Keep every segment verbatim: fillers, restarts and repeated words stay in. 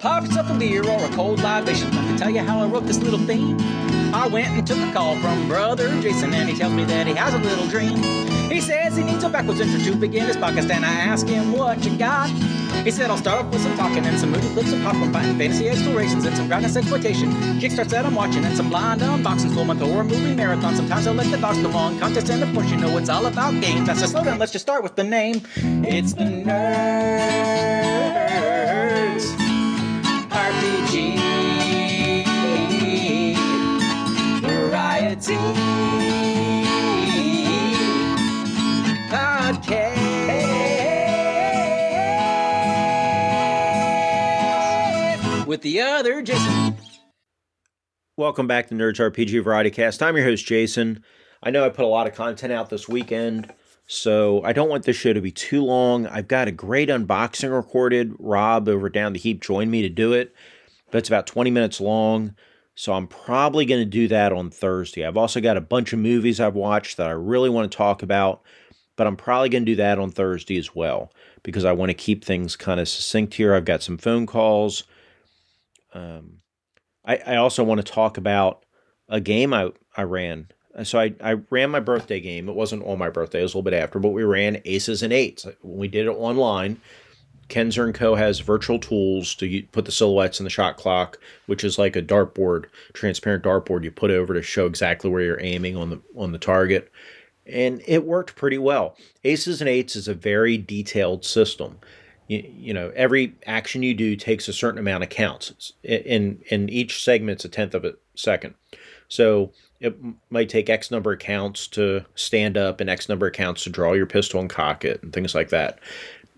pockets up a beer or a cold libation. Let me tell you how I wrote this little theme. I went and took a call from brother Jason, and he tells me that he has a little dream. He says he needs a backwards intro to begin his podcast, and I ask him, what you got? He said, I'll start off with some talking and some moody clips of popcorn fighting, fantasy explorations and some groundness exploitation, kickstarts that I'm watching and some blind unboxing, full month horror movie marathon. Sometimes I'll let the dogs come on, contest and of course you know it's all about games. I said, slow down, let's just start with the name. It's the Nerds R P G Variety Podcast. With the other Jason. Welcome back to Nerds R P G Variety Cast. I'm your host, Jason. I know I put a lot of content out this weekend, so I don't want this show to be too long. I've got a great unboxing recorded. Rob over down the heap joined me to do it, but it's about twenty minutes long, so I'm probably going to do that on Thursday. I've also got a bunch of movies I've watched that I really want to talk about, but I'm probably going to do that on Thursday as well, because I want to keep things kind of succinct here. I've got some phone calls. Um, I, I also want to talk about a game I, I ran. So I, I ran my birthday game. It wasn't on my birthday. It was a little bit after, but we ran Aces and Eights. We did it online. Kenzer and Co. has virtual tools to put the silhouettes in the shot clock, which is like a dartboard, transparent dartboard you put over to show exactly where you're aiming on the on the target. And it worked pretty well. Aces and Eights is a very detailed system. You, you know, every action you do takes a certain amount of counts. In, in each segment's a tenth of a second. So it might take X number of counts to stand up and X number of counts to draw your pistol and cock it and things like that.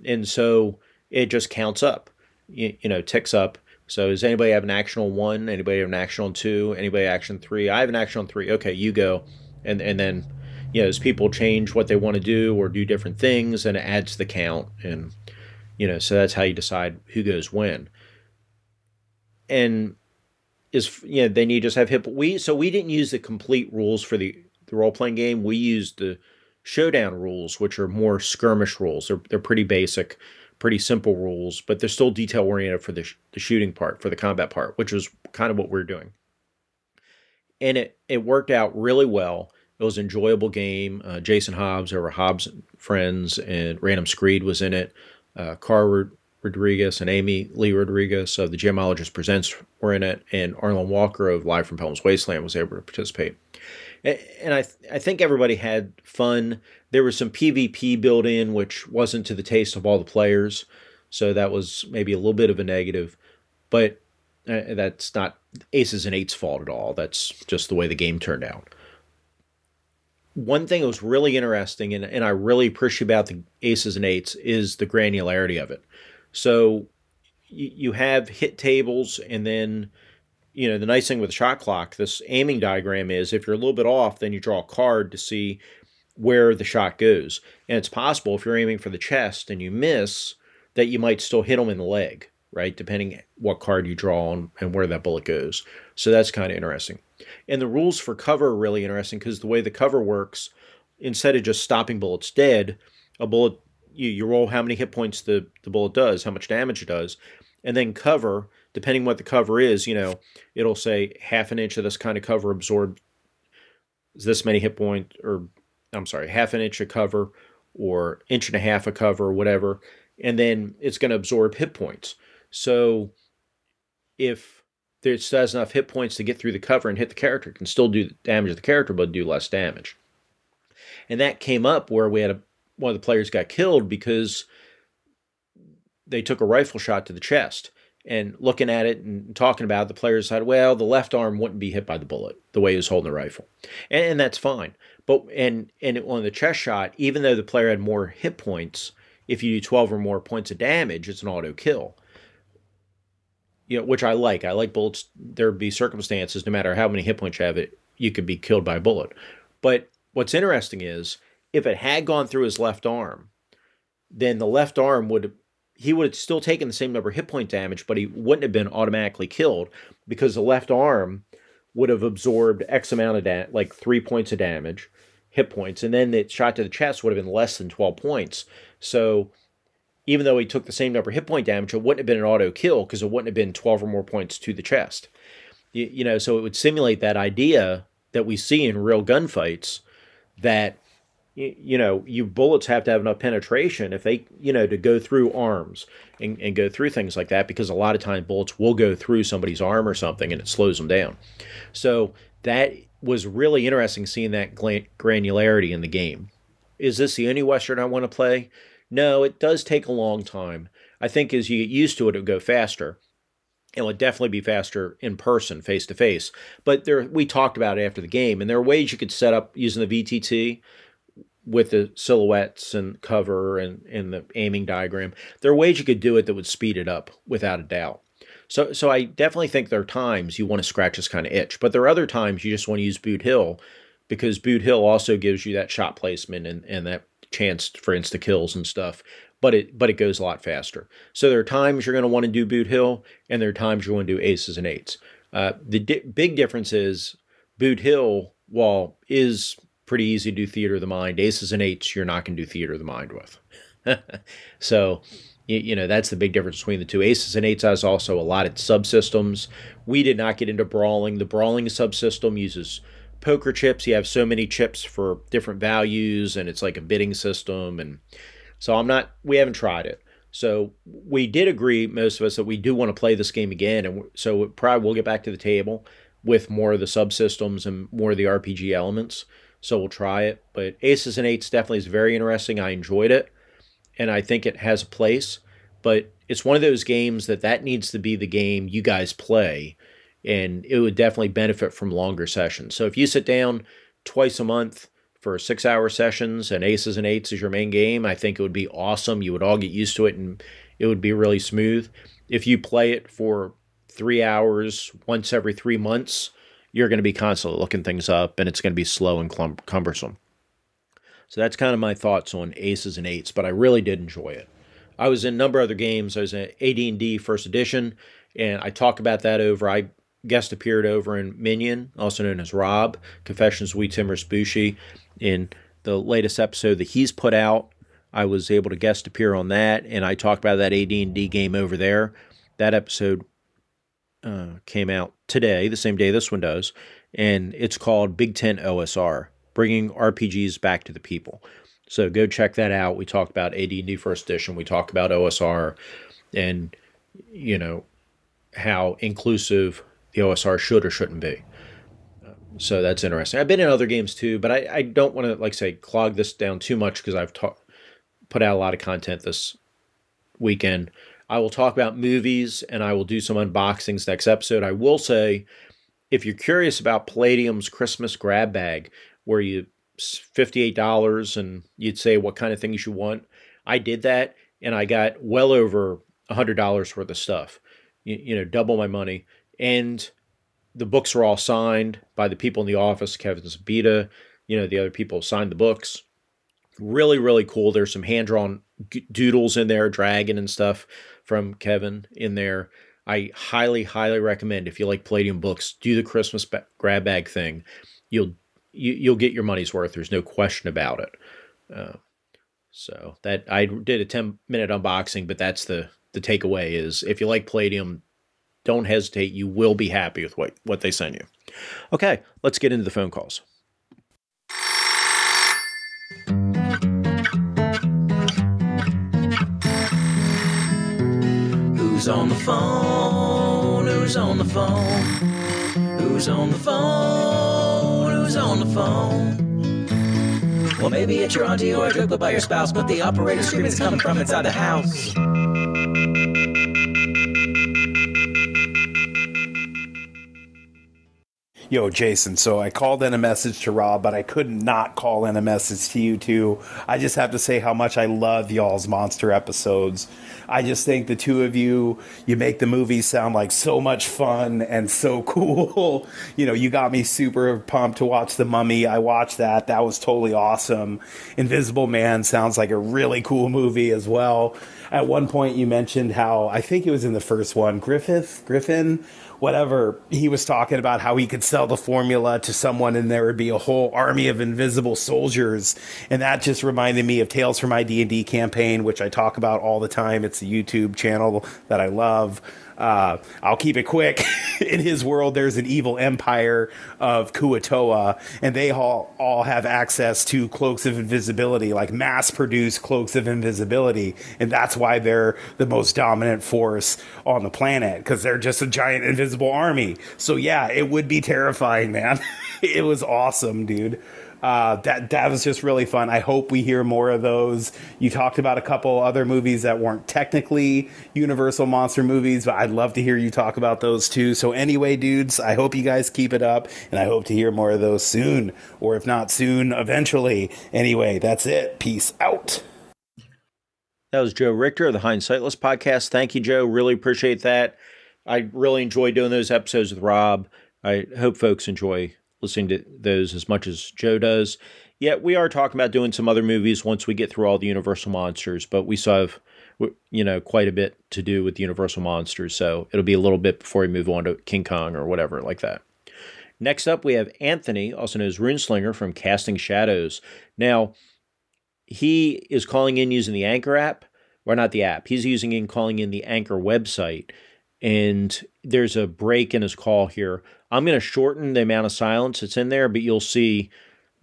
And so it just counts up, you, you know, ticks up. So does anybody have an action on one? Anybody have an action on two? Anybody action three? I have an action on three. Okay, you go. And, and then, you know, as people change what they want to do or do different things, and it adds the count, and you know, so that's how you decide who goes when. And is you know, then you just have hip. We so we didn't use the complete rules for the, the role playing game. We used the showdown rules, which are more skirmish rules. They're they're pretty basic, pretty simple rules, but they're still detail oriented for the sh- the shooting part, for the combat part, which is kind of what we're doing. And it it worked out really well. It was an enjoyable game. Uh, Jason Hobbs over Hobbs and Friends and Random Screed was in it. Uh, Carl Rodriguez and Amy Lee Rodriguez of the Geomologist Presents were in it, and Arlen Walker of Live from Pelham's Wasteland was able to participate. And, and I th- I think everybody had fun. There was some PvP built in, which wasn't to the taste of all the players, so that was maybe a little bit of a negative. But uh, that's not Aces and Eights' fault at all. That's just the way the game turned out. One thing that was really interesting, and, and I really appreciate about the Aces and Eights, is the granularity of it. So you, you have hit tables, and then, you know, the nice thing with the shot clock, this aiming diagram is if you're a little bit off, then you draw a card to see where the shot goes. And it's possible if you're aiming for the chest and you miss, that you might still hit them in the leg, right, depending what card you draw and, and where that bullet goes. So that's kind of interesting. And the rules for cover are really interesting because the way the cover works, instead of just stopping bullets dead, a bullet, you, you roll how many hit points the, the bullet does, how much damage it does, and then cover, depending what the cover is, you know, it'll say half an inch of this kind of cover absorbs this many hit points, or I'm sorry, half an inch of cover, or inch and a half of cover, or whatever, and then it's going to absorb hit points. So if there still has enough hit points to get through the cover and hit the character, it can still do damage to the character, but do less damage. And that came up where we had a, one of the players got killed because they took a rifle shot to the chest. And looking at it and talking about it, the player decided, well, the left arm wouldn't be hit by the bullet the way he was holding the rifle. And, and that's fine. But and, and on the chest shot, even though the player had more hit points, if you do twelve or more points of damage, it's an auto kill. You know, which I like. I like bullets. There'd be circumstances, no matter how many hit points you have, it you could be killed by a bullet. But what's interesting is if it had gone through his left arm, then the left arm would he would have still taken the same number of hit point damage, but he wouldn't have been automatically killed because the left arm would have absorbed X amount of damage, like three points of damage, hit points, and then the shot to the chest would have been less than twelve points. So even though he took the same number of hit point damage, it wouldn't have been an auto kill because it wouldn't have been twelve or more points to the chest. You, you know, so it would simulate that idea that we see in real gunfights that, you, you know, your bullets have to have enough penetration if they, you know, to go through arms and, and go through things like that, because a lot of times bullets will go through somebody's arm or something and it slows them down. So that was really interesting seeing that granularity in the game. Is this the only Western I want to play? No, it does take a long time. I think as you get used to it, it'll go faster. It would definitely be faster in person, face-to-face. But there, we talked about it after the game, and there are ways you could set up using the V T T with the silhouettes and cover and, and the aiming diagram. There are ways you could do it that would speed it up, without a doubt. So, so I definitely think there are times you want to scratch this kind of itch. But there are other times you just want to use Boot Hill, because Boot Hill also gives you that shot placement and, and that chance for insta kills and stuff, but it but it goes a lot faster. So there are times you're going to want to do Boot Hill, and there are times you want to do Aces and Eights. Uh, the di- big difference is Boot Hill, while is pretty easy to do theater of the mind, Aces and Eights you're not going to do theater of the mind with. So you, you know that's the big difference between the two. Aces and Eights has also a lot of subsystems. We did not get into brawling. The brawling subsystem uses poker chips. You have so many chips for different values, and it's like a bidding system. And so I'm not, we haven't tried it. So we did agree, most of us, that we do want to play this game again. And so it probably will get back to the table with more of the subsystems and more of the R P G elements. So we'll try it. But Aces and Eights definitely is very interesting. I enjoyed it, and I think it has a place. But it's one of those games that that needs to be the game you guys play, and it would definitely benefit from longer sessions. So if you sit down twice a month for six-hour sessions and Aces and Eights is your main game, I think it would be awesome. You would all get used to it, and it would be really smooth. If you play it for three hours once every three months, you're going to be constantly looking things up, and it's going to be slow and clum- cumbersome. So that's kind of my thoughts on Aces and Eights, but I really did enjoy it. I was in a number of other games. I was in A D and D First Edition, and I talked about that over... I. guest appeared over in Minion, also known as Rob Confessions We Timbers Bucci, in the latest episode that he's put out. I was able to guest appear on that, and I talked about that A D and D game over there. That episode uh, came out today, the same day this one does, and it's called Big Ten O S R, Bringing R P Gs Back to the People. So go check that out. We talked about A D and D First Edition. We talked about O S R and, you know, how inclusive the O S R should or shouldn't be. So that's interesting. I've been in other games too, but I, I don't want to, like I say, clog this down too much because I've ta- put out a lot of content this weekend. I will talk about movies, and I will do some unboxings next episode. I will say, if you're curious about Palladium's Christmas grab bag, where you fifty-eight dollars and you'd say what kind of things you want, I did that, and I got well over one hundred dollars worth of stuff. You, you know, double my money. And the books were all signed by the people in the office, Kevin Zabita, you know, the other people signed the books. Really, really cool. There's some hand-drawn doodles in there, dragon and stuff from Kevin in there. I highly, highly recommend, if you like Palladium books, do the Christmas ba- grab bag thing. You'll you, you'll get your money's worth. There's no question about it. Uh, so that I did a ten-minute unboxing, but that's the, the takeaway is if you like Palladium, don't hesitate. You will be happy with what, what they send you. Okay, let's get into the phone calls. Who's on the phone? Who's on the phone? Who's on the phone? Who's on the phone? Well, maybe it's your auntie or a driplet by your spouse, but the operator screaming is coming from inside the house. Yo, Jason, so I called in a message to Rob, but I could not call in a message to you two. I just have to say how much I love y'all's monster episodes. I just think the two of you, you make the movies sound like so much fun and so cool. You know, you got me super pumped to watch The Mummy. I watched that. That was totally awesome. Invisible Man sounds like a really cool movie as well. At one point you mentioned how, I think it was in the first one, Griffith, Griffin, whatever, he was talking about how he could sell sell the formula to someone and there would be a whole army of invisible soldiers. And that just reminded me of Tales from my D and D campaign, which I talk about all the time. It's a YouTube channel that I love. Uh, I'll keep it quick. In his world, there's an evil empire of Kuatoa, and they all, all have access to cloaks of invisibility, like mass-produced cloaks of invisibility. And that's why they're the most dominant force on the planet, because they're just a giant invisible army. So, yeah, it would be terrifying, man. It was awesome, dude. Uh, that that was just really fun. I hope we hear more of those. You talked about a couple other movies that weren't technically Universal Monster movies, but I'd love to hear you talk about those too. So anyway, dudes, I hope you guys keep it up, and I hope to hear more of those soon, or if not soon, eventually. Anyway, that's it. Peace out. That was Joe Richter of the Hindsightless Podcast. Thank you, Joe. Really appreciate that. I really enjoy doing those episodes with Rob. I hope folks enjoy listening to those as much as Joe does. Yet we are talking about doing some other movies once we get through all the Universal Monsters, but we still have, you know, quite a bit to do with Universal Monsters, so it'll be a little bit before we move on to King Kong or whatever like that. Next up, we have Anthony, also known as RuneSlinger, from Casting Shadows. Now, he is calling in using the Anchor app, or not the app. He's using and calling in the Anchor website, and there's a break in his call here. I'm going to shorten the amount of silence that's in there, but you'll see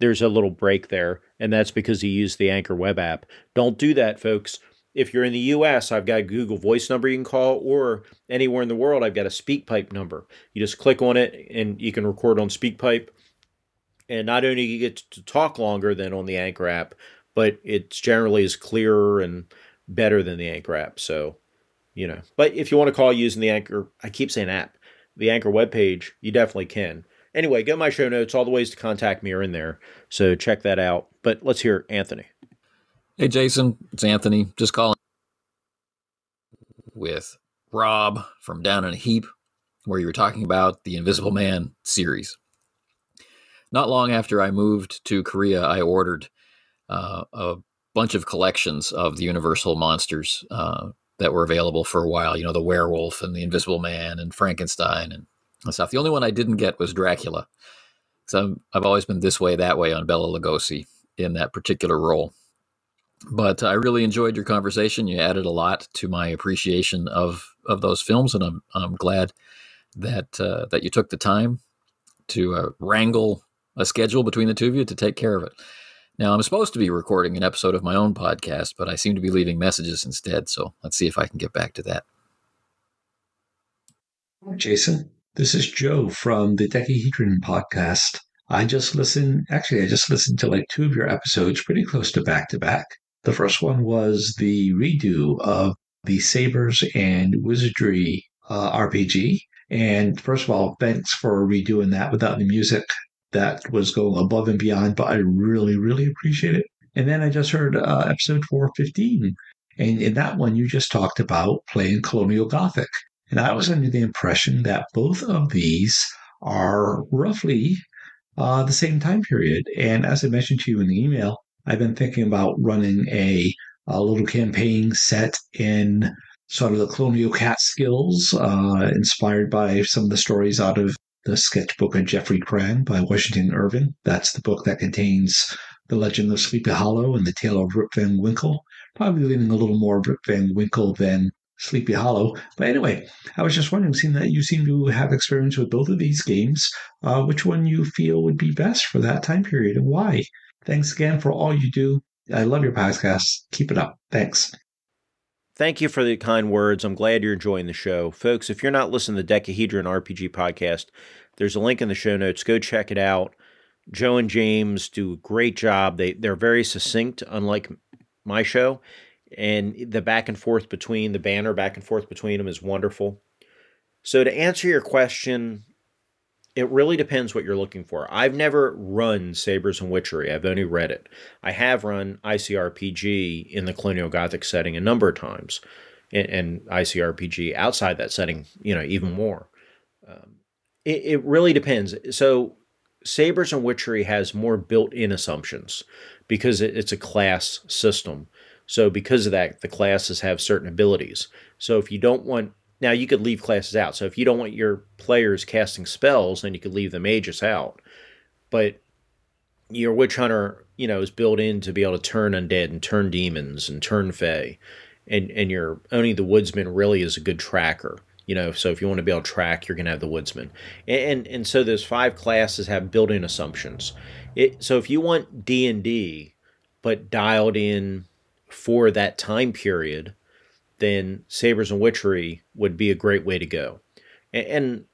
there's a little break there, and that's because he used the Anchor web app. Don't do that, folks. If you're in the U S, I've got a Google Voice number you can call, or anywhere in the world, I've got a SpeakPipe number. You just click on it, and you can record on SpeakPipe, and not only do you get to talk longer than on the Anchor app, but it's generally is clearer and better than the Anchor app, so, you know. But if you want to call using the Anchor, I keep saying app, the Anchor webpage, you definitely can. Anyway, go to my show notes. All the ways to contact me are in there, so check that out. But let's hear Anthony. Hey, Jason. It's Anthony. Just calling with Rob from Down in a Heap, where you were talking about the Invisible Man series. Not long after I moved to Korea, I ordered uh, a bunch of collections of the Universal Monsters uh that were available for a while, you know, the werewolf and the Invisible Man and Frankenstein and stuff. The only one I didn't get was Dracula. So I've always been this way, that way on Bela Lugosi in that particular role. But I really enjoyed your conversation. You added a lot to my appreciation of, of those films. And I'm, I'm glad that, uh, that you took the time to uh, wrangle a schedule between the two of you to take care of it. Now, I'm supposed to be recording an episode of my own podcast, but I seem to be leaving messages instead, so let's see if I can get back to that. Jason, this is Joe from the Decahedron Podcast. I just listened, actually, I just listened to like two of your episodes pretty close to back-to-back. The first one was the redo of the Sabers and Wizardry uh, R P G. And first of all, thanks for redoing that without the music. That was going above and beyond, but I really, really appreciate it. And then I just heard uh, episode four fifteen. And in that one, you just talked about playing Colonial Gothic. And I was under the impression that both of these are roughly uh, the same time period. And as I mentioned to you in the email, I've been thinking about running a, a little campaign set in sort of the Colonial Catskills, uh, inspired by some of the stories out of The Sketchbook of Jeffrey Crane by Washington Irving. That's the book that contains The Legend of Sleepy Hollow and The Tale of Rip Van Winkle. Probably leaning a little more Rip Van Winkle than Sleepy Hollow. But anyway, I was just wondering, seeing that you seem to have experience with both of these games, uh, which one you feel would be best for that time period and why? Thanks again for all you do. I love your podcast. Keep it up. Thanks. Thank you for the kind words. I'm glad you're enjoying the show. Folks, if you're not listening to the Decahedron R P G podcast, there's a link in the show notes. Go check it out. Joe and James do a great job. They, they're very succinct, unlike my show. And the back and forth between, the banner back and forth between them is wonderful. So to answer your question, it really depends what you're looking for. I've never run Sabers and Witchery. I've only read it. I have run I C R P G in the Colonial Gothic setting a number of times, and, and I C R P G outside that setting, you know, even more. Um, it, it really depends. So Sabers and Witchery has more built-in assumptions because it, it's a class system. So because of that, the classes have certain abilities. So if you don't want Now, you could leave classes out. So if you don't want your players casting spells, then you could leave the mages out. But your witch hunter, you know, is built in to be able to turn undead and turn demons and turn fae. And and your Oni the Woodsman really is a good tracker. You know, so if you want to be able to track, you're going to have the Woodsman. And, and and so those five classes have built-in assumptions. It, so if you want D and D, but dialed in for that time period, then Sabers and Witchery would be a great way to go. And, and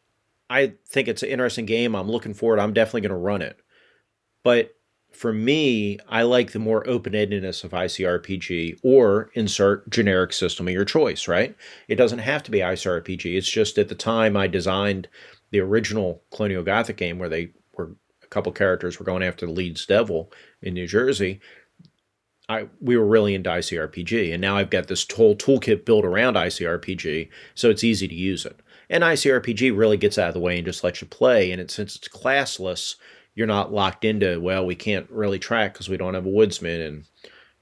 I think it's an interesting game. I'm looking forward. I'm definitely going to run it. But for me, I like the more open-endedness of I C R P G, or insert generic system of your choice, right? It doesn't have to be I C R P G. It's just at the time I designed the original Colonial Gothic game, where they were a couple characters were going after the Leeds Devil in New Jersey, I we were really into I C R P G. And now I've got this whole toolkit built around I C R P G, so it's easy to use it. And I C R P G really gets out of the way and just lets you play. And it, since it's classless, you're not locked into, well, we can't really track because we don't have a woodsman, and,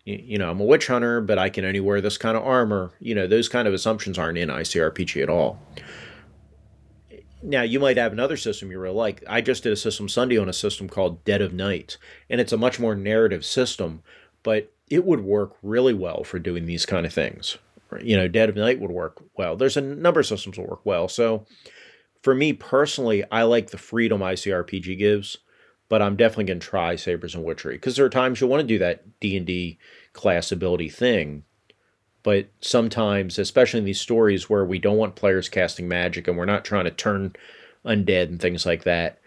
you know, I'm a witch hunter, but I can only wear this kind of armor. You know, those kind of assumptions aren't in I C R P G at all. Now, you might have another system you really like. I just did a system Sunday on a system called Dead of Night, and it's a much more narrative system, but it would work really well for doing these kind of things. You know, Dead of Night would work well. There's a number of systems that work well. So for me personally, I like the freedom I C R P G gives. But I'm definitely going to try Sabers and Witchery, because there are times you'll want to do that D and D class ability thing. But sometimes, especially in these stories where we don't want players casting magic and we're not trying to turn undead and things like that,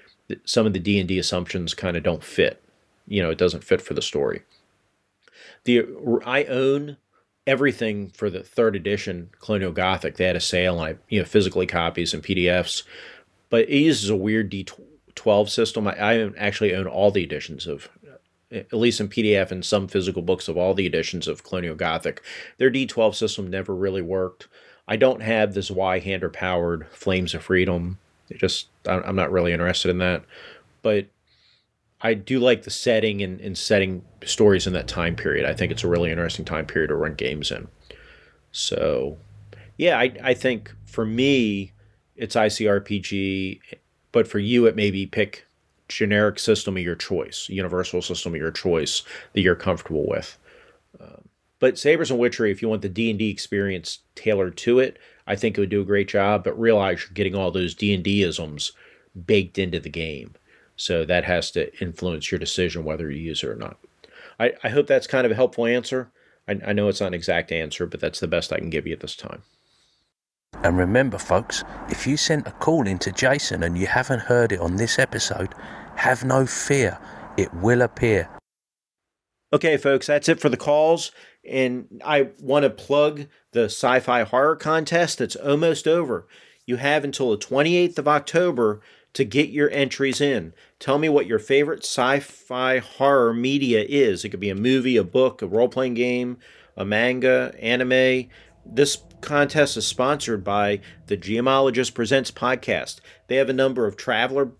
some of the D and D assumptions kind of don't fit. You know, it doesn't fit for the story. The I own everything for the third edition Colonial Gothic. They had a sale, and I, you know, physically copies and P D Fs. But it uses a weird D twelve. twelve system. I, I actually own all the editions of, at least in P D F and some physical books, of all the editions of Colonial Gothic. Their D twelve system never really worked. I don't have the Zweihander powered Flames of Freedom. It just, I'm not really interested in that. But I do like the setting and, and setting stories in that time period. I think it's a really interesting time period to run games in. So, yeah, I, I think for me, it's I C R P G. But for you, it may be pick generic system of your choice, universal system of your choice that you're comfortable with. Um, but Sabers and Witchery, if you want the D and D experience tailored to it, I think it would do a great job. But realize you're getting all those D and D-isms baked into the game. So that has to influence your decision whether you use it or not. I, I hope that's kind of a helpful answer. I, I know it's not an exact answer, but that's the best I can give you at this time. And remember, folks, if you sent a call in to Jason and you haven't heard it on this episode, have no fear. It will appear. Okay, folks, that's it for the calls. And I want to plug the sci-fi horror contest that's almost over. You have until the twenty-eighth of October to get your entries in. Tell me what your favorite sci-fi horror media is. It could be a movie, a book, a role-playing game, a manga, anime. This contest is sponsored by the Geomologist Presents podcast. They have a number of traveler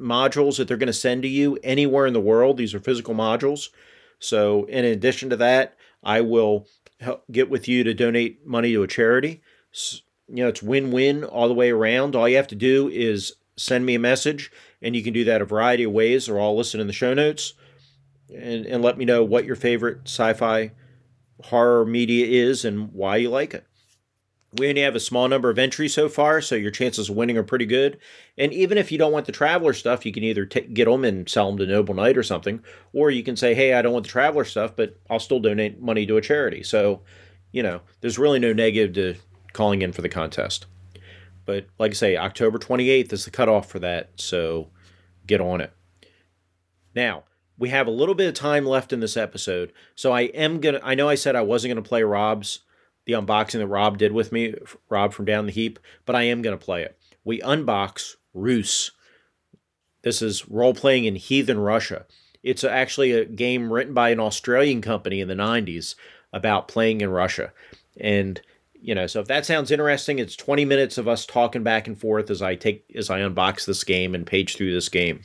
modules that they're going to send to you anywhere in the world. These are physical modules. So in addition to that, I will help get with you to donate money to a charity. You know, it's win-win all the way around. All you have to do is send me a message, and you can do that a variety of ways. They're all listed in the show notes. And, and let me know what your favorite sci-fi horror media is and why you like it. We only have a small number of entries so far, so your chances of winning are pretty good. And even if you don't want the Traveler stuff, you can either t- get them and sell them to Noble Knight or something, or you can say, hey, I don't want the Traveler stuff, but I'll still donate money to a charity. So, you know, there's really no negative to calling in for the contest. But like I say, October twenty-eighth is the cutoff for that, so get on it. Now, we have a little bit of time left in this episode, so I am going to, I know I said I wasn't going to play Rob's, the unboxing that Rob did with me, Rob from Down the Heap, but I am going to play it. We unbox Rus. This is role-playing in Heathen Russia. It's actually a game written by an Australian company in the nineties about playing in Russia. And, you know, so if that sounds interesting, it's twenty minutes of us talking back and forth as I take, as I unbox this game and page through this game.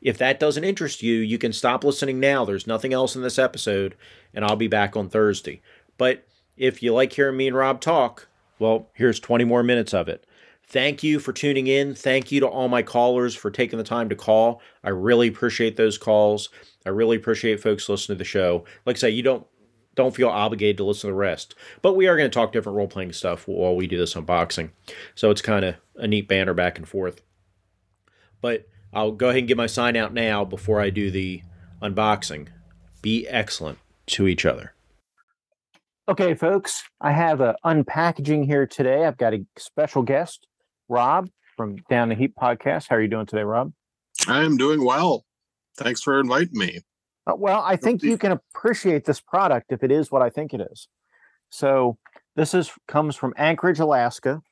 If that doesn't interest you, you can stop listening now. There's nothing else in this episode, and I'll be back on Thursday. But if you like hearing me and Rob talk, Well, here's twenty more minutes of it. Thank you for tuning in. Thank you to all my callers for taking the time to call. I really appreciate those calls. I really appreciate folks listening to the show. Like I say, you don't don't feel obligated to listen to the rest. But we are going to talk different role-playing stuff while we do this unboxing. So it's kind of a neat banter back and forth. But I'll go ahead and get my sign out now before I do the unboxing. Be excellent to each other. Okay, folks, I have an unpackaging here today. I've got a special guest, Rob from Down the Heap Podcast. How are you doing today, Rob? I am doing well. Thanks for inviting me. Uh, well, I think you can appreciate this product if it is what I think it is. So this is comes from Anchorage, Alaska.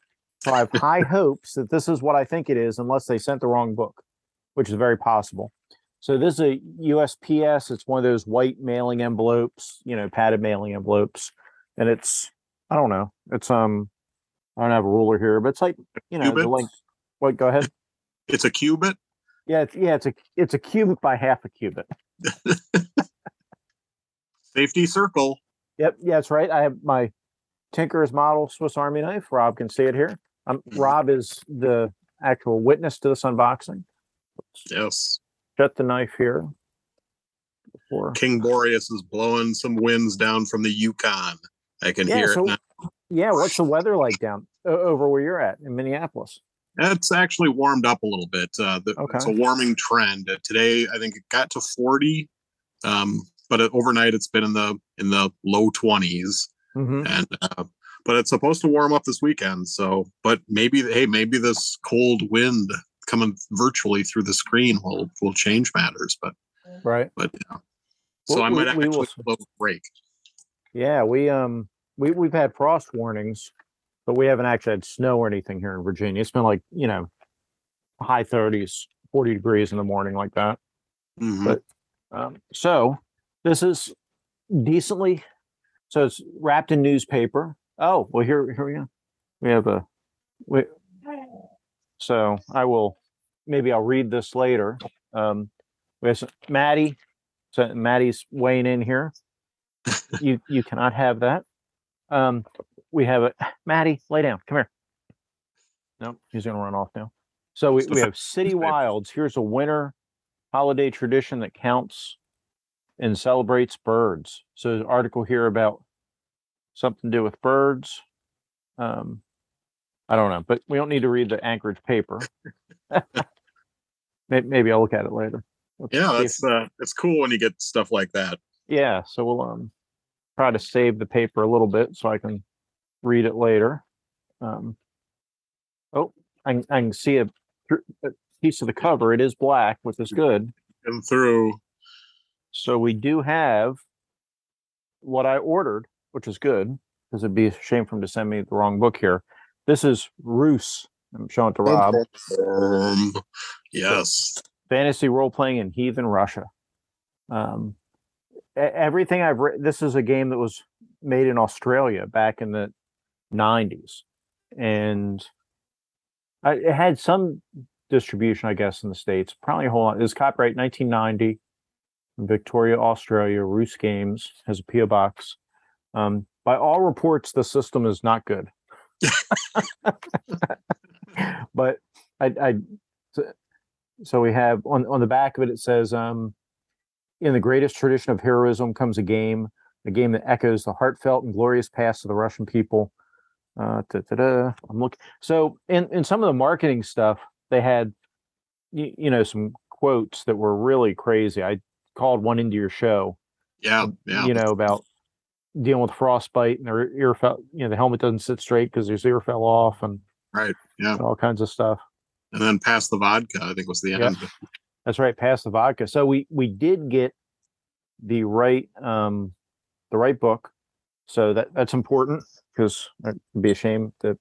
So I have high hopes that this is what I think it is, unless they sent the wrong book, which is very possible. So this is a U S P S. It's one of those white mailing envelopes, you know, padded mailing envelopes. And it's, I don't know, it's, um, I don't have a ruler here, but it's like, you know, the length. What? Go ahead. It's a cubit. Yeah. It's, yeah. It's a, it's a cubit by half a cubit. Safety circle. Yep. Yeah, that's right. I have my Tinker's model Swiss Army knife. Rob can see it here. Um, Rob is the actual witness to this unboxing. Yes. Shut the knife here. Before. King Boreas is blowing some winds down from the Yukon. I can yeah, hear so, it now. Yeah, what's the weather like down over where you're at in Minneapolis? It's actually warmed up a little bit. Uh, the, okay. It's a warming trend. Uh, today, I think it got to forty, um, but it, overnight it's been in the in the low twenties. Mm-hmm. And uh, but it's supposed to warm up this weekend. So, but maybe hey, maybe this cold wind coming virtually through the screen will will change matters, but right but yeah. so well, I might we, actually we will, break yeah we um we, we've had frost warnings, but we haven't actually had snow or anything here in Virginia. It's been like, you know, high thirties, forty degrees in the morning like that. Mm-hmm. But um so this is decently so it's wrapped in newspaper. Oh well, here here we go. We have a we so I will maybe I'll read this later. Um, we have some, Maddie. So Maddie's weighing in here. you you cannot have that. Um, we have a Maddie. Lay down. Come here. No, nope, he's going to run off now. So we, we have City Wilds. Here's a winter holiday tradition that counts and celebrates birds. So there's an article here about something to do with birds. Um, I don't know, but we don't need to read the Anchorage paper. Maybe I'll look at it later. Let's yeah, that's if... uh, it's cool when you get stuff like that. Yeah, so we'll um try to save the paper a little bit so I can read it later. Um, oh, I, I can see a, a piece of the cover. It is black, which is good. And through. So we do have what I ordered, which is good, because it'd be a shame for him to send me the wrong book here. This is Roos. I'm showing it to Rob. Um, yes. So, fantasy role-playing in heathen Russia. Um, everything I've read, this is a game that was made in Australia back in the nineties. And I, it had some distribution, I guess, in the States. Probably a whole lot. It was copyright nineteen ninety. Victoria, Australia. Roos Games has a P O box. Um, by all reports, the system is not good. But I, I so we have on, on the back of it, it says, um, in the greatest tradition of heroism comes a game, a game that echoes the heartfelt and glorious past of the Russian people. Uh, I'm looking. So in, in some of the marketing stuff, they had, you, you know, some quotes that were really crazy. I called one into your show. Yeah. Yeah. You know, about dealing with frostbite and their ear fell, you know, the helmet doesn't sit straight because his ear fell off and right. Yeah. And all kinds of stuff. And then pass the vodka, I think was the end. Yeah. That's right. Pass the vodka. So we, we did get the right, um, the right book. So that that's important because it'd be a shame that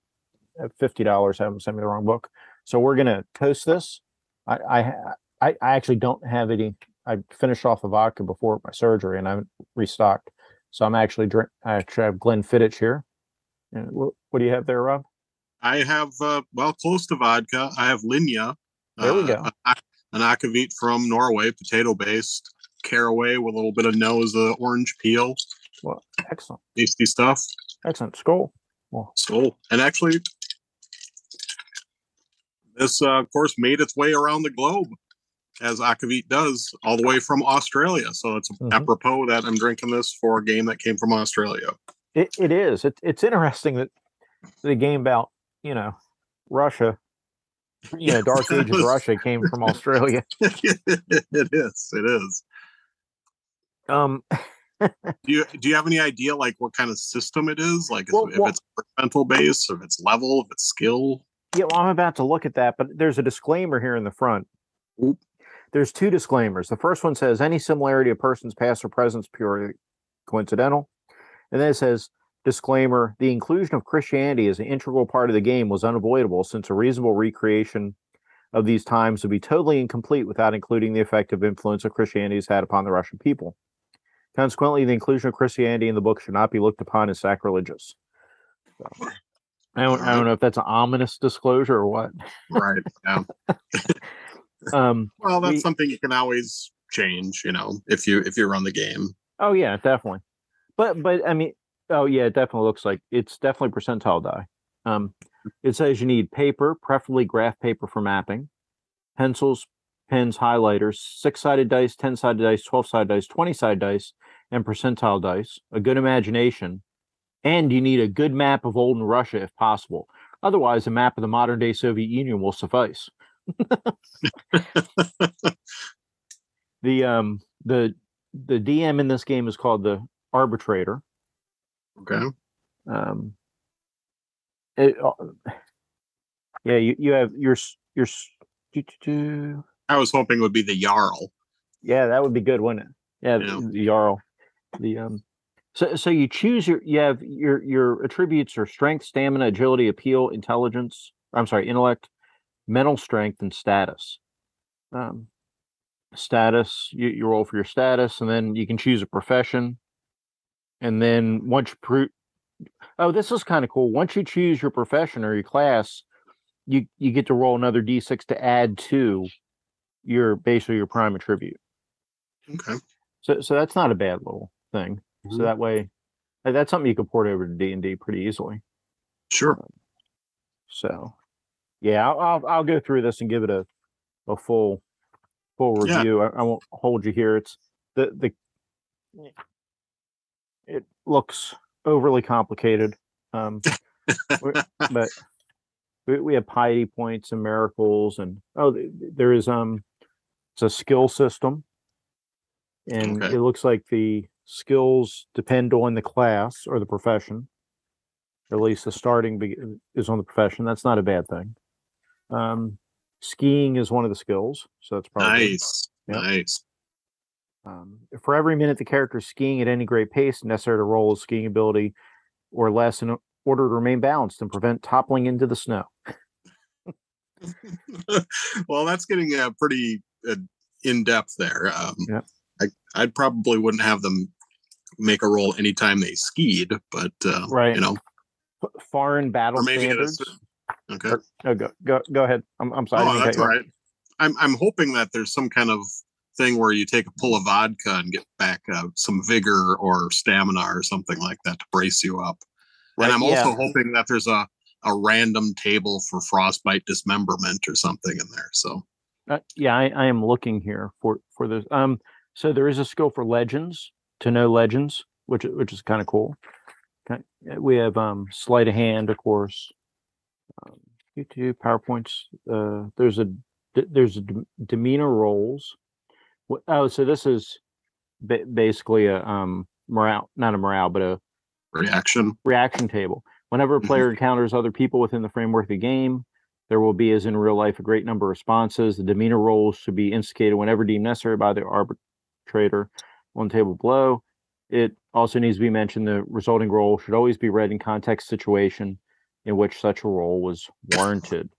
at fifty dollars, have them send me the wrong book. So we're going to toast this. I, I, I actually don't have any, I finished off the vodka before my surgery and I'm restocked. So I'm actually drink. I actually have Glenfiddich here. And what, what do you have there, Rob? I have uh, well, close to vodka. I have Linja. There we uh, go. An Akavit from Norway, potato based, caraway with a little bit of nose, uh, orange peel. Well, excellent. Tasty stuff. Excellent. Skål. Cool. So, and actually, this, uh, of course, made its way around the globe, as Akavit does, all the way from Australia. So it's mm-hmm. apropos that I'm drinking this for a game that came from Australia. It, it is. It, it's interesting that the game about, you know, Russia, you know, Dark Ages of Russia came from Australia. It is. It is. Um, do you do you have any idea, like, what kind of system it is? Like, well, if, well, if it's mental base, if it's level, if it's skill? Yeah, well, I'm about to look at that, but there's a disclaimer here in the front. Oop. There's two disclaimers. The first one says, any similarity of person's past or present is purely coincidental. And then it says, disclaimer, the inclusion of Christianity as an integral part of the game was unavoidable, since a reasonable recreation of these times would be totally incomplete without including the effective influence that Christianity has had upon the Russian people. Consequently, the inclusion of Christianity in the book should not be looked upon as sacrilegious. So, I, don't, I don't know if that's an ominous disclosure or what. Right. Yeah. um, well, that's we, something you can always change, you know, if you if you run the game. Oh yeah, definitely. But but I mean, oh yeah, it definitely looks like it's definitely percentile die. Um, it says you need paper, preferably graph paper for mapping, pencils, pens, highlighters, six-sided dice, ten-sided dice, twelve-sided dice, twenty-sided dice, and percentile dice, a good imagination, and you need a good map of olden Russia if possible. Otherwise, a map of the modern-day Soviet Union will suffice. the um the the D M in this game is called the Arbitrator. Okay. Um. It, uh, yeah, you you have your your. Do, do, do. I was hoping it would be the Jarl. Yeah, that would be good, wouldn't it? Yeah, yeah. The, the Jarl. The um. So so you choose your you have your your attributes are strength, stamina, agility, appeal, intelligence. I'm sorry, intellect, mental strength, and status. Um, status. You, you roll for your status, and then you can choose a profession. And then once you pro- oh, this is kind of cool. Once you choose your profession or your class, you you get to roll another d six to add to your basically your prime attribute. Okay. So so that's not a bad little thing. Mm-hmm. So that way, that's something you can port over to D and D pretty easily. Sure. Um, so, yeah, I'll, I'll I'll go through this and give it a a full full review. Yeah. I, I won't hold you here. It's the the. Yeah. It looks overly complicated, um, but we, we have piety points and miracles, and oh, there is um, it's a skill system, and okay. It looks like the skills depend on the class or the profession. At least the starting be- is on the profession. That's not a bad thing. Um, skiing is one of the skills, so that's probably nice. Yeah. Nice. Um, for every minute the character is skiing at any great pace, necessary to roll a skiing ability or less in order to remain balanced and prevent toppling into the snow. Well, that's getting uh, pretty uh, in-depth there. Um, yeah. I, I probably wouldn't have them make a roll anytime they skied, but, uh, right. you know. F- foreign battle or maybe standards. A, okay. Or, no, go, go, go ahead. I'm, I'm sorry. Oh, that's all right. I'm, I'm hoping that there's some kind of thing where you take a pull of vodka and get back uh, some vigor or stamina or something like that to brace you up. Right, and I'm yeah. also hoping that there's a, a random table for frostbite dismemberment or something in there. So uh, yeah, I, I am looking here for, for this. Um, so there is a skill for legends, to know legends, which, which is kind of cool. Okay. We have um, sleight of hand, of course, um, YouTube PowerPoints. Uh, there's a, there's a demeanor rolls. Oh, so this is basically a um, morale, not a morale, but a reaction reaction table. Whenever a player encounters other people within the framework of the game, there will be, as in real life, a great number of responses. The demeanor rolls should be instigated whenever deemed necessary by the arbitrator on the table below. It also needs to be mentioned the resulting roll should always be read in context situation in which such a roll was warranted.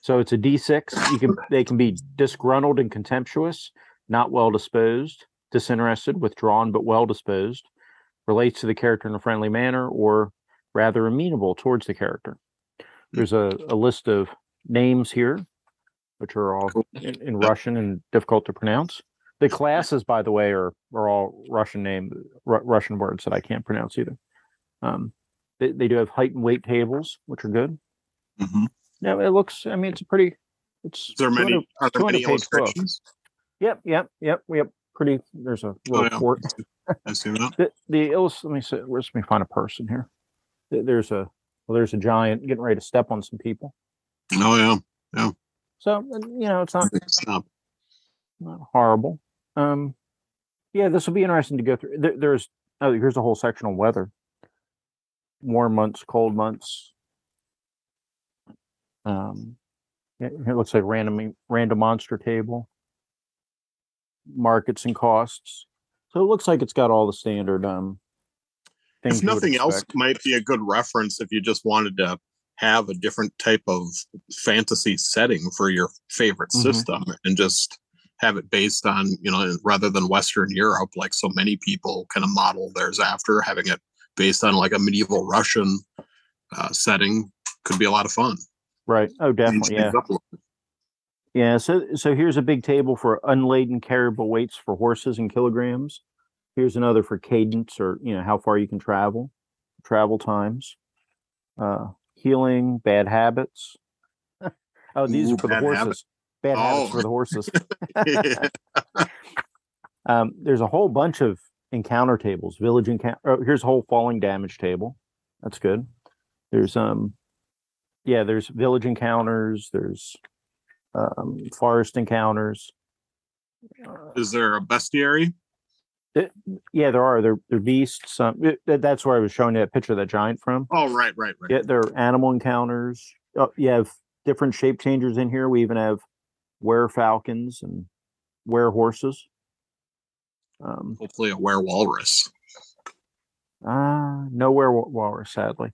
So it's a D six. You can They can be disgruntled and contemptuous. Not well-disposed, disinterested, withdrawn, but well-disposed, relates to the character in a friendly manner, or rather amenable towards the character. There's a, a list of names here, which are all in, in Russian and difficult to pronounce. The classes, by the way, are, are all Russian name, R- Russian words that I can't pronounce either. Um, They, they do have height and weight tables, which are good. Mm-hmm. Yeah, it looks, I mean, it's a pretty, it's there many, are there many illustrations? Yep, yep, yep, yep. Pretty, there's a little oh, court. Yeah. I see that. The, the illust- let me see, let me find a person here. There's a, well, there's a giant getting ready to step on some people. Oh, yeah, yeah. So, you know, it's not, it's not, not horrible. Um, yeah, this will be interesting to go through. There, there's, oh, here's a whole section on weather. Warm months, cold months. Um, it, it looks like random, random monster table. Markets and costs. So it looks like it's got all the standard um things. If nothing else, might be a good reference if you just wanted to have a different type of fantasy setting for your favorite mm-hmm. system and just have it based on, you know, rather than Western Europe, like so many people kind of model theirs after, having it based on like a medieval Russian uh, setting could be a lot of fun. Right. Oh, definitely. Yeah. Yeah, so so here's a big table for unladen carryable weights for horses in kilograms. Here's another for cadence, or you know how far you can travel, travel times, uh, healing, bad habits. Oh, these Ooh, are for the horses. Habit. Bad oh. habits for the horses. um, there's a whole bunch of encounter tables. Village encounter. Oh, here's a whole falling damage table. That's good. There's um, yeah, there's village encounters. There's Um, forest encounters. Is there a bestiary? It, yeah, there are. They're, they're beasts. Um, it, that's where I was showing you that picture of that giant from. Oh, right, right, right. Yeah, there are animal encounters. Oh, you have different shape changers in here. We even have werefalcons and werehorses. Um, Hopefully, a werewalrus. Ah, uh, no werewalrus, sadly.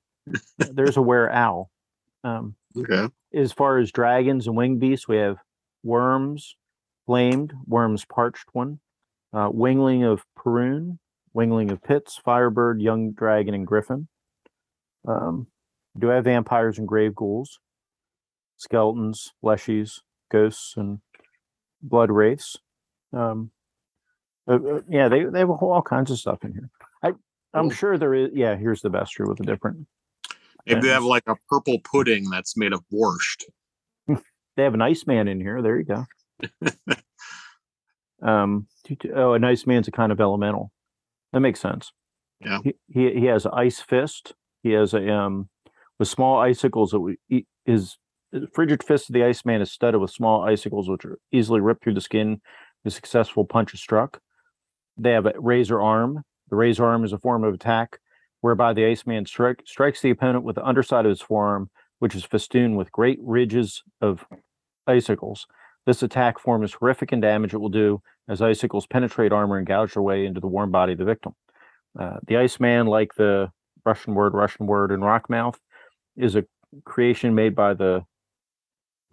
There's a wereowl. Um, okay. As far as dragons and winged beasts, we have worms, flamed, worms parched one, uh, wingling of Perun, wingling of Pits, firebird, young dragon, and griffin. Um, do I have vampires and grave ghouls, skeletons, fleshies, ghosts, and blood wraiths? Um, uh, uh, yeah, they they have a whole, all kinds of stuff in here. I I'm sure there is. Yeah, here's the bestiary with a different. Maybe they have like a purple pudding that's made of borscht. They have an Iceman in here. There you go. um, oh, an Iceman's a kind of elemental. That makes sense. Yeah. He he, he has an ice fist. He has a um with small icicles that we eat. His frigid fist of the Iceman is studded with small icicles, which are easily ripped through the skin. The successful punch is struck. They have a razor arm. The razor arm is a form of attack whereby the Iceman strike, strikes the opponent with the underside of his forearm, which is festooned with great ridges of icicles. This attack form is horrific in damage it will do, as icicles penetrate armor and gouge their way into the warm body of the victim. Uh, the Iceman, like the Russian word, Russian word, and Rockmouth, is a creation made by the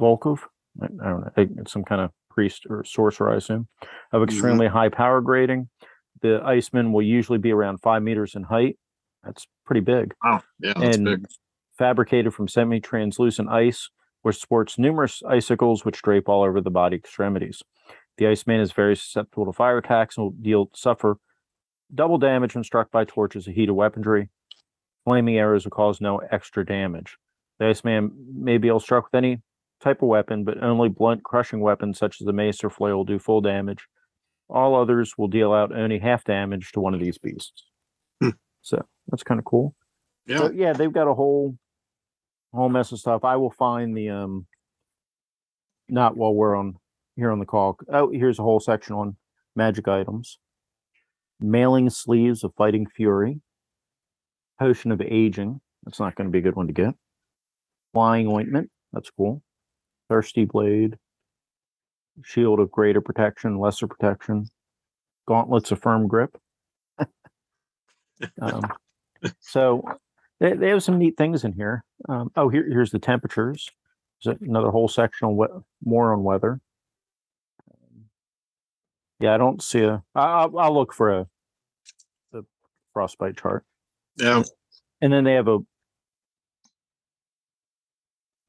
Volkov, I don't know, it's some kind of priest or sorcerer, I assume, of extremely mm-hmm. high power grading. The Iceman will usually be around five meters in height. That's pretty big. Wow. Yeah, that's and big. Fabricated from semi-translucent ice, which sports numerous icicles which drape all over the body extremities. The Iceman is very susceptible to fire attacks and will deal suffer double damage when struck by torches or heated weaponry. Flaming arrows will cause no extra damage. The Iceman may be ill struck with any type of weapon, but only blunt crushing weapons such as the mace or flail will do full damage. All others will deal out only half damage to one of these beasts. So that's kind of cool. Yeah, so, yeah, they've got a whole, whole mess of stuff. I will find the um. Not while we're on here on the call. Oh, here's a whole section on magic items, mailing sleeves of fighting fury, potion of aging. That's not going to be a good one to get. Flying ointment. That's cool. Thirsty blade. Shield of greater protection, lesser protection. Gauntlets of firm grip. um, so they, they have some neat things in here. Um, oh, here, here's the temperatures. There's another whole section on we- more on weather. Um, yeah, I don't see a. I, I'll look for a, a frostbite chart. Yeah, and, and then they have a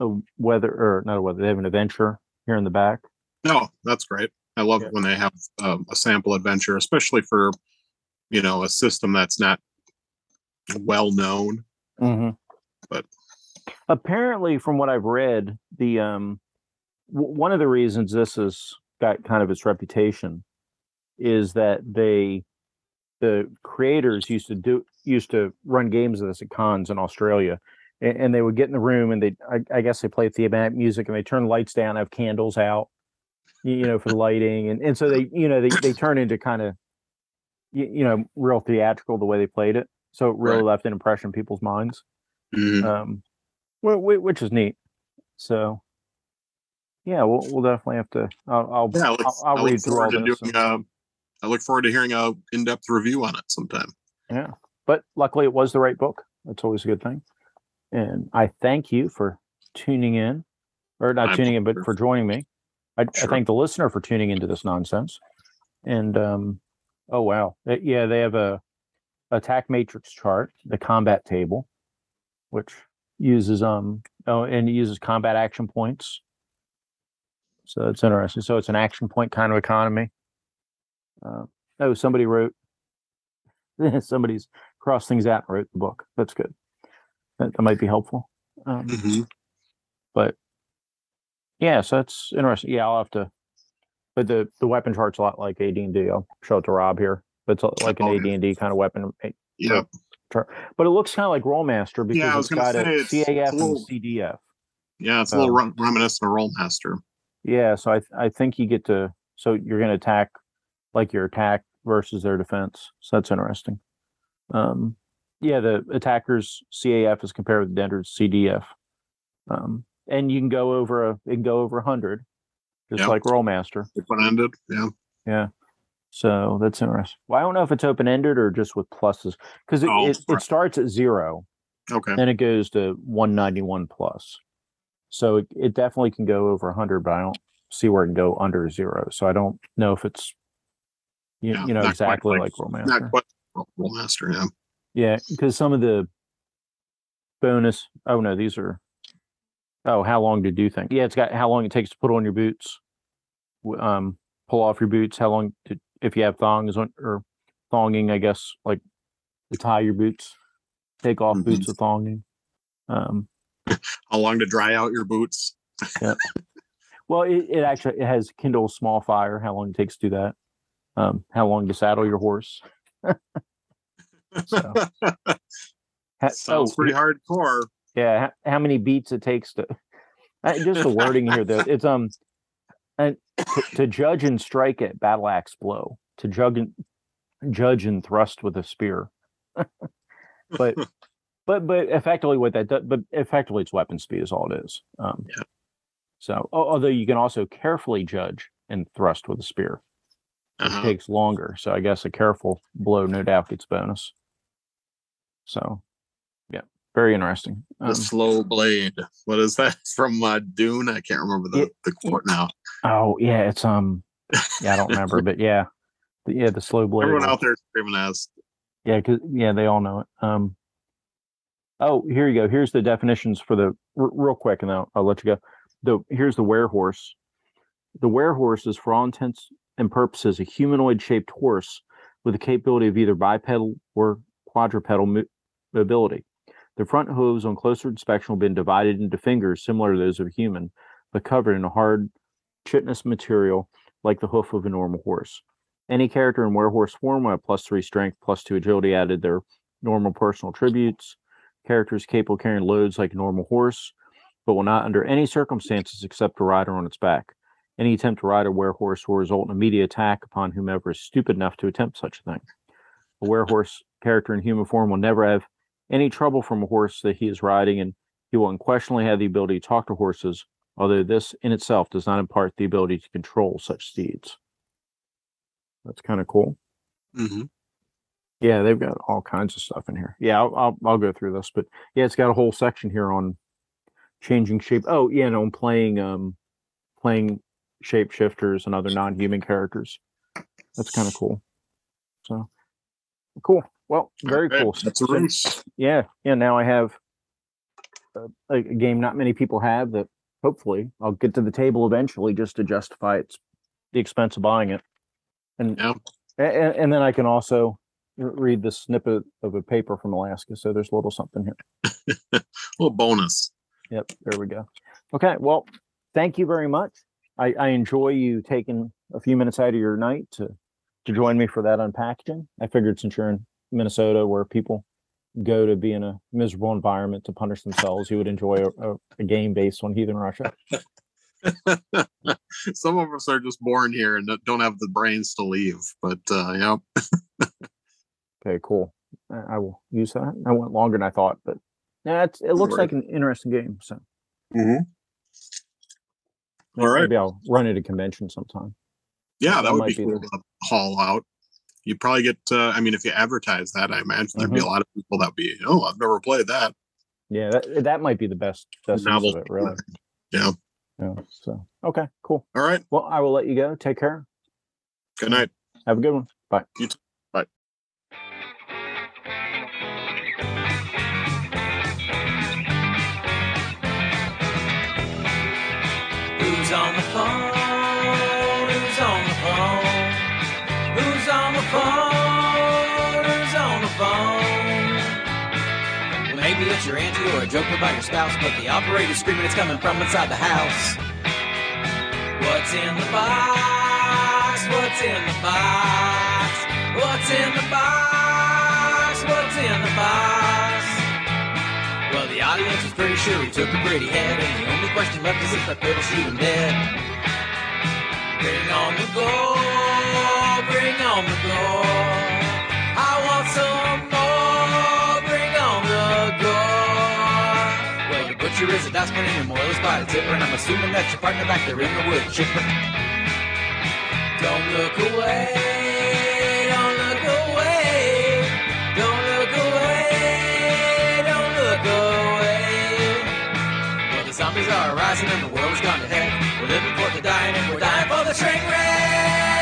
a weather or not a weather. They have an adventure here in the back. No, that's great. I love yeah. it when they have um, a sample adventure, especially for, you know, a system that's not well known. Mm-hmm. But apparently, from what I've read, the um, w- one of the reasons this has got kind of its reputation is that they, the creators used to do used to run games of this at cons in Australia, and, and they would get in the room and they, I, I guess, they play thematic music and they turn lights down, have candles out, you know, for the lighting, and and so they, you know, they they turn into kind of, you, you know, real theatrical the way they played it. So it really right. left an impression in people's minds, mm-hmm. um, which is neat. So, yeah, we'll, we'll definitely have to. I'll, I'll, yeah, I look, I'll, I'll I look read through all this. Doing, uh, I look forward to hearing a in-depth review on it sometime. Yeah, but luckily it was the right book. That's always a good thing. And I thank you for tuning in, or not I'm tuning in, but sure. for joining me. I, sure. I thank the listener for tuning into this nonsense. And um, oh wow, it, yeah, they have a. attack matrix chart, the combat table, which uses um oh and it uses combat action points. So it's interesting. So it's an action point kind of economy. Uh, oh, somebody wrote. Somebody's crossed things out and wrote the book. That's good. That, that might be helpful. Um, mm-hmm. But yeah, so that's interesting. Yeah, I'll have to. But the the weapon chart's a lot like A D and D. I'll show it to Rob here. It's like an oh, A D and D kind of weapon. Yeah. But it looks kind of like Rollmaster because yeah, it's got say, a it's C A F a little, and C D F. Yeah, it's um, a little rem- reminiscent of Rollmaster. Yeah, so I I think you get to... So you're going to attack, like your attack versus their defense. So that's interesting. Um, yeah, the attacker's C A F is compared with the defender's C D F. Um, and you can go over a, it can go over one hundred, just yeah. like Rollmaster. Open-ended, yeah. Yeah. So that's interesting. Well, I don't know if it's open-ended or just with pluses, because it, oh, it, it starts at zero. Okay. Then it goes to one ninety-one plus. So it, it definitely can go over one hundred, but I don't see where it can go under zero. So I don't know if it's, you, yeah, you know, exactly like, like Rollmaster. Not quite like Rollmaster, yeah. Yeah, because some of the bonus, oh no, these are, oh, how long to do things. Yeah, it's got how long it takes to put on your boots, um, pull off your boots, how long to, if you have thongs on, or thonging, I guess, like to tie your boots, take off mm-hmm. boots with thonging. Um, How long to dry out your boots? Yeah. Well, it, it actually it has kindle small fire. How long it takes to do that? Um, how long to saddle your horse? so. Sounds oh, pretty hardcore. Yeah. How, how many beats it takes to? Just the wording here, though. It's um. And to, to judge and strike at battle axe blow, to jug and, judge and thrust with a spear, but but but effectively what that does, but effectively it's weapon speed is all it is. Um, yeah. So although you can also carefully judge and thrust with a spear, uh-huh. It takes longer. So I guess a careful blow, no doubt, gets bonus. So yeah, very interesting. Um, the slow blade. What is that from uh, Dune? I can't remember the, it, the quote now. Oh yeah, it's um, yeah, I don't remember, but yeah, the, yeah, the slow blade. Everyone out there screaming ass. Yeah, cause yeah, they all know it. Um, oh, here you go. Here's the definitions for the r- real quick, and I'll, I'll let you go. The here's the werehorse. The werehorse is, for all intents and purposes, a humanoid-shaped horse with the capability of either bipedal or quadrupedal mo- mobility. The front hooves, on closer inspection, have been divided into fingers similar to those of a human, but covered in a hard chitinous material like the hoof of a normal horse. Any character in werehorse form will have plus three strength, plus two agility added their normal personal attributes. Characters capable of carrying loads like a normal horse, but will not under any circumstances accept a rider on its back. Any attempt to ride a werehorse will result in immediate attack upon whomever is stupid enough to attempt such a thing. A werehorse character in human form will never have any trouble from a horse that he is riding, and he will unquestionably have the ability to talk to horses, although this in itself does not impart the ability to control such steeds. That's kind of cool. Mm-hmm. Yeah, they've got all kinds of stuff in here. Yeah, I'll, I'll I'll go through this, but yeah, it's got a whole section here on changing shape. Oh, yeah, and on playing um playing shapeshifters and other non-human characters. That's kind of cool. So cool. Well, very right, cool. That's so, nice. Yeah, yeah. Now I have a, a game not many people have that. Hopefully, I'll get to the table eventually just to justify its the expense of buying it, and, yeah. and and then I can also read this snippet of a paper from Alaska, so there's a little something here. A little bonus. Yep, there we go. Okay, well, thank you very much. I, I enjoy you taking a few minutes out of your night to, to join me for that unpacking. I figured since you're in Minnesota, where people go to be in a miserable environment to punish themselves, you would enjoy a, a, a game based on Heathen Russia. Some of us are just born here and don't have the brains to leave, but uh yeah. Okay, cool. I will use that. I went longer than I thought, but yeah, it's, it looks right. Like an interesting game. So, mm-hmm. All right, maybe I'll run at a convention sometime. Yeah, that, that would be cool to haul out. You probably get. Uh, I mean, if you advertise that, I imagine mm-hmm. there'd be a lot of people that be. Oh, I've never played that. Yeah, that that might be the best. best Novel, it, really. Yeah. Yeah. So okay, cool. All right. Well, I will let you go. Take care. Good night. Have a good one. Bye. You too. Bye. Who's on the phone? Who's on the phone? Who's on the phone? Who's on the phone? Well, maybe it's your auntie or a joke about your spouse, but the operator's screaming it's coming from inside the house. What's in the box? What's in the box? What's in the box? What's in the box? Well, the audience was pretty sure he took a pretty head, and the only question left is if that fiddle shoot him dead. Bring on the gold, bring on the gold. I want some more, bring on the gold. There is a dice spinning and Moyle's by a tipper, and I'm assuming that's your partner back there in the wood chipper. Don't look away, don't look away, don't look away, don't look away. Well, the zombies are arising and the world has gone to heck. We're living for the dying and we're dying for the train wreck.